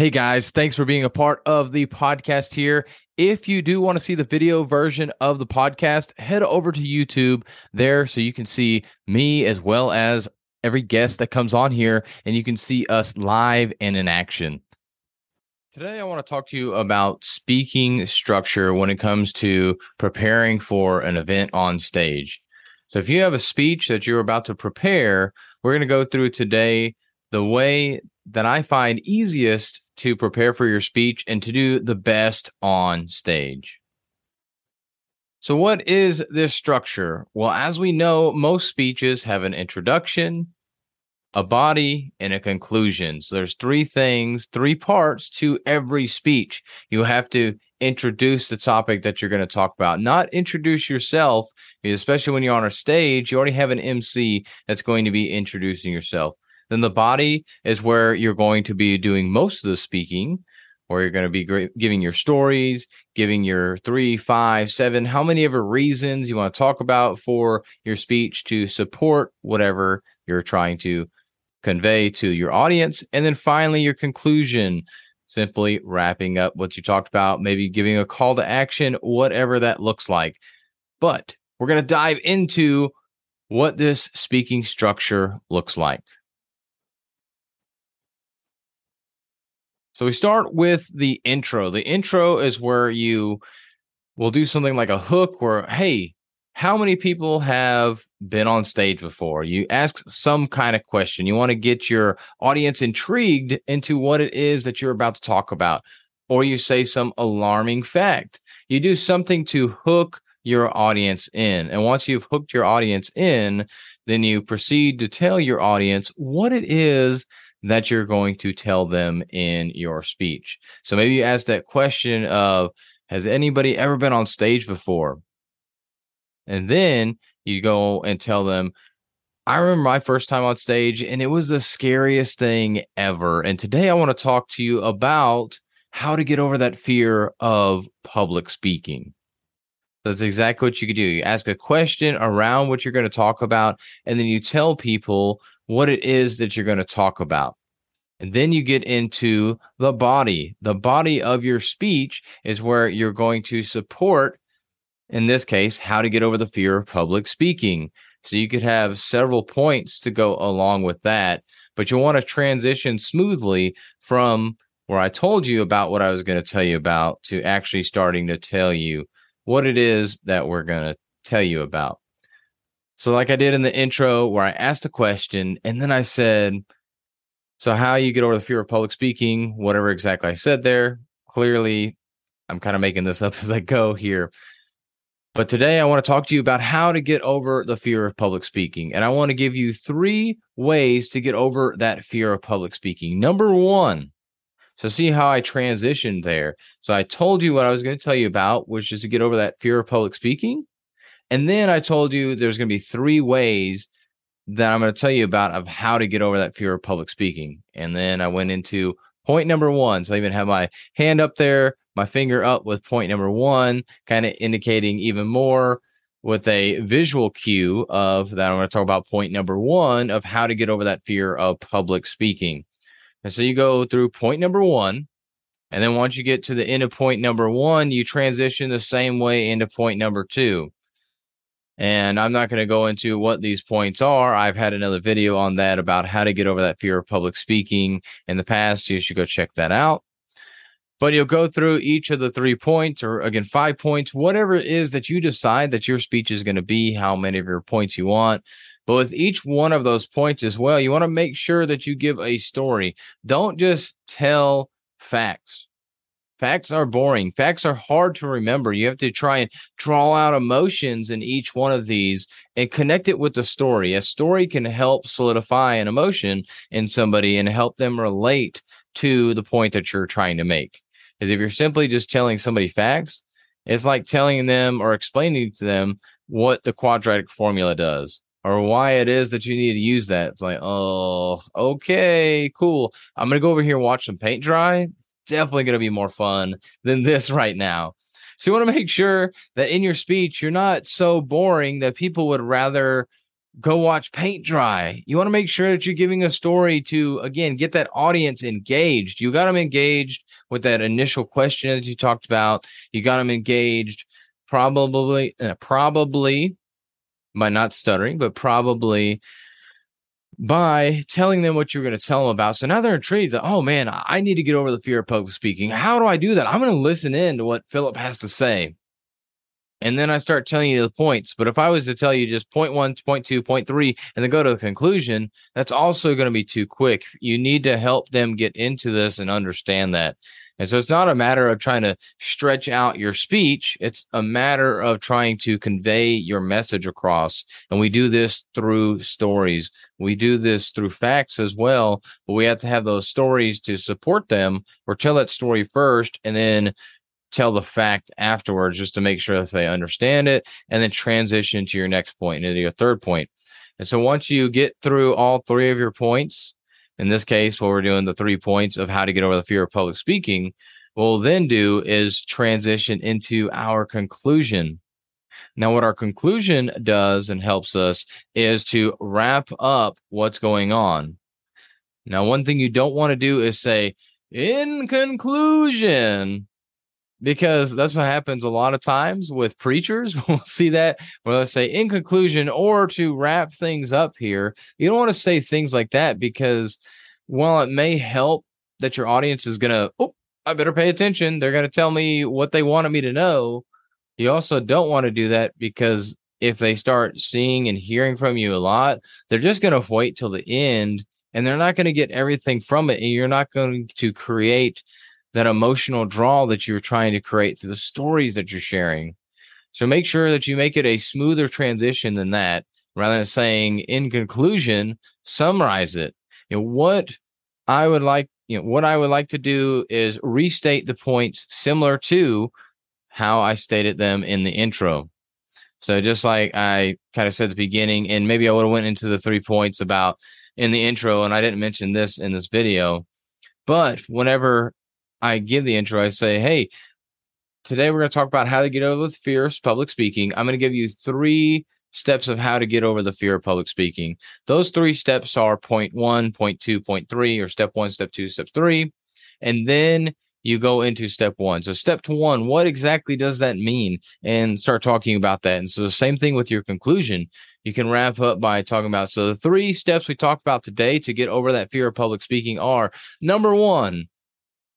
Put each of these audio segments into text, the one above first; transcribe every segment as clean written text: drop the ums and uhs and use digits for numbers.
Hey guys, thanks for being a part of the podcast here. If you do want to see the video version of the podcast, head over to YouTube there so you can see me as well as every guest that comes on here, and you can see us live and in action. Today, I want to talk to you about speaking structure when it comes to preparing for an event on stage. So if you have a speech that you're about to prepare, we're going to go through today the way that I find easiest to prepare for your speech and to do the best on stage. So what is this structure? Well, as we know, most speeches have an introduction, a body, and a conclusion. So there's three parts to every speech. You have to introduce the topic that you're going to talk about, not introduce yourself, especially when you're on a stage. You already have an MC that's going to be introducing yourself. Then the body is where you're going to be doing most of the speaking, or you're going to be giving your stories, giving your 3, 5, 7, how many ever reasons you want to talk about for your speech to support whatever you're trying to convey to your audience. And then finally, your conclusion, simply wrapping up what you talked about, maybe giving a call to action, whatever that looks like. But we're going to dive into what this speaking structure looks like. So we start with the intro. The intro is where you will do something like a hook where, hey, how many people have been on stage before? You ask some kind of question. You want to get your audience intrigued into what it is that you're about to talk about. Or you say some alarming fact. You do something to hook your audience in. And once you've hooked your audience in, then you proceed to tell your audience what it is that you're going to tell them in your speech. So maybe you ask that question of, has anybody ever been on stage before? And then you go and tell them, I remember my first time on stage and it was the scariest thing ever. And today I want to talk to you about how to get over that fear of public speaking. That's exactly what you could do. You ask a question around what you're going to talk about, and then you tell people what it is that you're going to talk about. And then you get into the body. The body of your speech is where you're going to support, in this case, how to get over the fear of public speaking. So you could have several points to go along with that, but you want to transition smoothly from where I told you about what I was going to tell you about to actually starting to tell you what it is that we're going to tell you about. So like I did in the intro where I asked a question and then I said, so how you get over the fear of public speaking, whatever exactly I said there. Clearly, I'm kind of making this up as I go here. But today I want to talk to you about how to get over the fear of public speaking. And I want to give you 3 ways to get over that fear of public speaking. Number 1. So see how I transitioned there. So I told you what I was going to tell you about, which is to get over that fear of public speaking. And then I told you there's going to be 3 ways that I'm going to tell you about of how to get over that fear of public speaking. And then I went into point number 1. So I even have my hand up there, my finger up with point number 1, kind of indicating even more with a visual cue of that. I'm going to talk about point number 1 of how to get over that fear of public speaking. And so you go through point number 1. And then once you get to the end of point number 1, you transition the same way into point number 2. And I'm not going to go into what these points are. I've had another video on that about how to get over that fear of public speaking in the past. You should go check that out. But you'll go through each of the 3 points, or again, 5 points, whatever it is that you decide that your speech is going to be, how many of your points you want. But with each one of those points as well, you want to make sure that you give a story. Don't just tell facts. Facts are boring. Facts are hard to remember. You have to try and draw out emotions in each one of these and connect it with the story. A story can help solidify an emotion in somebody and help them relate to the point that you're trying to make. Because if you're simply just telling somebody facts, it's like telling them or explaining to them what the quadratic formula does or why it is that you need to use that. It's like, oh, okay, cool. I'm going to go over here and watch some paint dry. Definitely going to be more fun than this right now. So you want to make sure that in your speech, you're not so boring that people would rather go watch paint dry. You want to make sure that you're giving a story to, again, get that audience engaged. You got them engaged with that initial question that you talked about. You got them engaged probably by not stuttering, but probably by telling them what you're going to tell them about. So now they're intrigued that, oh man, I need to get over the fear of public speaking. How do I do that? I'm going to listen in to what Philip has to say. And then I start telling you the points. But if I was to tell you just point one, point two, point three, and then go to the conclusion, that's also going to be too quick. You need to help them get into this and understand that. And so it's not a matter of trying to stretch out your speech. It's a matter of trying to convey your message across. And we do this through stories. We do this through facts as well, but we have to have those stories to support them, or tell that story first and then tell the fact afterwards, just to make sure that they understand it, and then transition to your next point and to your third point. And so once you get through all three of your points, in this case, what we're doing, the 3 points of how to get over the fear of public speaking, what we'll then do is transition into our conclusion. Now, what our conclusion does and helps us is to wrap up what's going on. Now, one thing you don't want to do is say, in conclusion, because that's what happens a lot of times with preachers. We'll see that where they'll say, in conclusion, or to wrap things up here. You don't want to say things like that, because while it may help that your audience is going to, oh, I better pay attention, they're going to tell me what they wanted me to know, you also don't want to do that, because if they start seeing and hearing from you a lot, they're just going to wait till the end, and they're not going to get everything from it, and you're not going to create that emotional draw that you're trying to create through the stories that you're sharing. So make sure that you make it a smoother transition than that. Rather than saying, in conclusion, summarize it. You know, what I would like to do is restate the points similar to how I stated them in the intro. So just like I kind of said at the beginning, and maybe I would have went into the 3 points about in the intro, and I didn't mention this in this video, but whenever I give the intro, I say, hey, today we're going to talk about how to get over the fear of public speaking. I'm going to give you 3 steps of how to get over the fear of public speaking. Those 3 steps are point 1, point 2, point 3, or step 1, step 2, step 3. And then you go into step 1. So step 1, what exactly does that mean? And start talking about that. And so the same thing with your conclusion. You can wrap up by talking about, so the 3 steps we talked about today to get over that fear of public speaking are, number 1,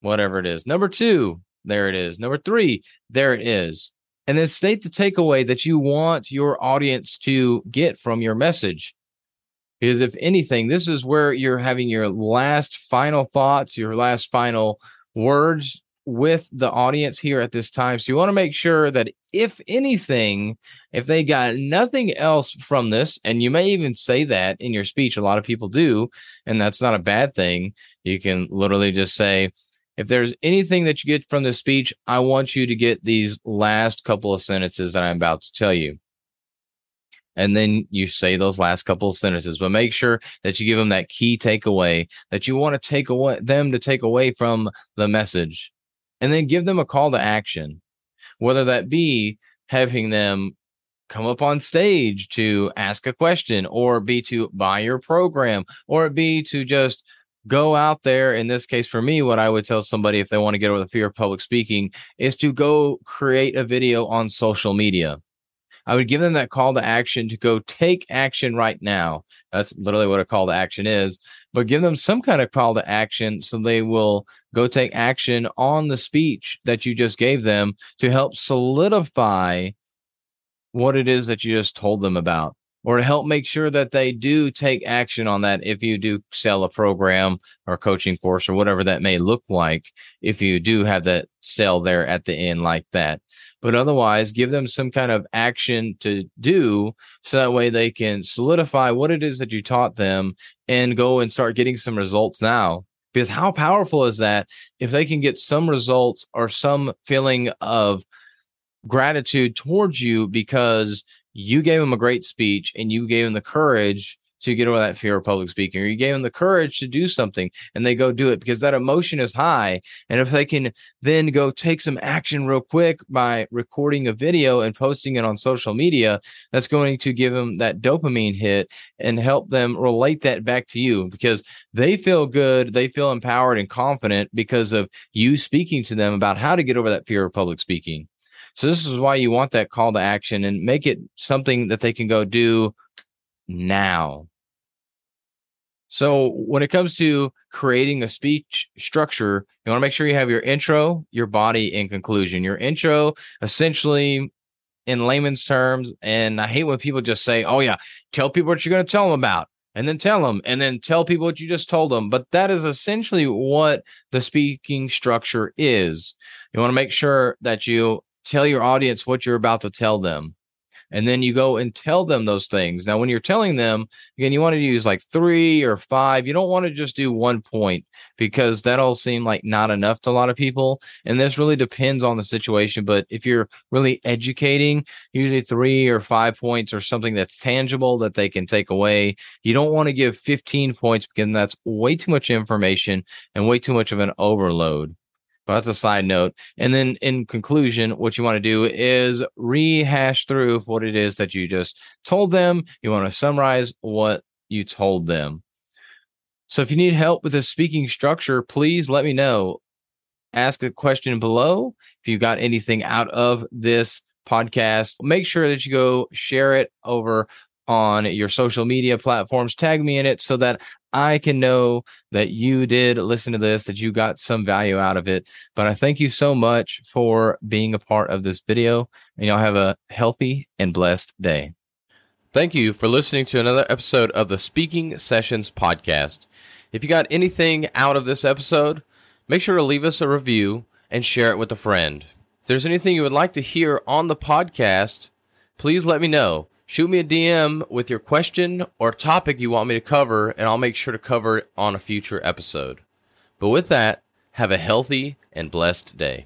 whatever it is. Number 2, there it is. Number 3, there it is. And then state the takeaway that you want your audience to get from your message. Because if anything, this is where you're having your last final thoughts, your last final words with the audience here at this time. So you want to make sure that if anything, if they got nothing else from this, and you may even say that in your speech, a lot of people do, and that's not a bad thing. You can literally just say, if there's anything that you get from this speech, I want you to get these last couple of sentences that I'm about to tell you. And then you say those last couple of sentences, but make sure that you give them that key takeaway that you want to take away from the message, and then give them a call to action, whether that be having them come up on stage to ask a question, or be to buy your program, or be to just go out there. In this case, for me, what I would tell somebody if they want to get over the fear of public speaking is to go create a video on social media. I would give them that call to action to go take action right now. That's literally what a call to action is, but give them some kind of call to action so they will go take action on the speech that you just gave them to help solidify what it is that you just told them about. Or to help make sure that they do take action on that if you do sell a program or coaching course or whatever that may look like, if you do have that sell there at the end like that. But otherwise, give them some kind of action to do so that way they can solidify what it is that you taught them and go and start getting some results now. Because how powerful is that if they can get some results or some feeling of gratitude towards you because you gave them a great speech and you gave them the courage to get over that fear of public speaking, or you gave them the courage to do something and they go do it because that emotion is high. And if they can then go take some action real quick by recording a video and posting it on social media, that's going to give them that dopamine hit and help them relate that back to you, because they feel good. They feel empowered and confident because of you speaking to them about how to get over that fear of public speaking. So this is why you want that call to action, and make it something that they can go do now. So when it comes to creating a speech structure, you want to make sure you have your intro, your body, and conclusion. Your intro, essentially, in layman's terms, and I hate when people just say, oh yeah, tell people what you're going to tell them about, and then tell them, and then tell people what you just told them. But that is essentially what the speaking structure is. You want to make sure that you tell your audience what you're about to tell them. And then you go and tell them those things. Now, when you're telling them, again, you want to use like 3 or 5. You don't want to just do one point, because that'll seem like not enough to a lot of people. And this really depends on the situation. But if you're really educating, usually 3 or 5 points or something that's tangible that they can take away. You don't want to give 15 points, because that's way too much information and way too much of an overload. But that's a side note. And then in conclusion, what you want to do is rehash through what it is that you just told them. You want to summarize what you told them. So if you need help with this speaking structure, please let me know. Ask a question below. If you got anything out of this podcast, make sure that you go share it over on your social media platforms. Tag me in it so that I can know that you did listen to this, that you got some value out of it. But I thank you so much for being a part of this video, and y'all have a healthy and blessed day. Thank you for listening to another episode of the Speaking Sessions Podcast. If you got anything out of this episode, make sure to leave us a review and share it with a friend. If there's anything you would like to hear on the podcast, please let me know. Shoot me a DM with your question or topic you want me to cover, and I'll make sure to cover it on a future episode. But with that, have a healthy and blessed day.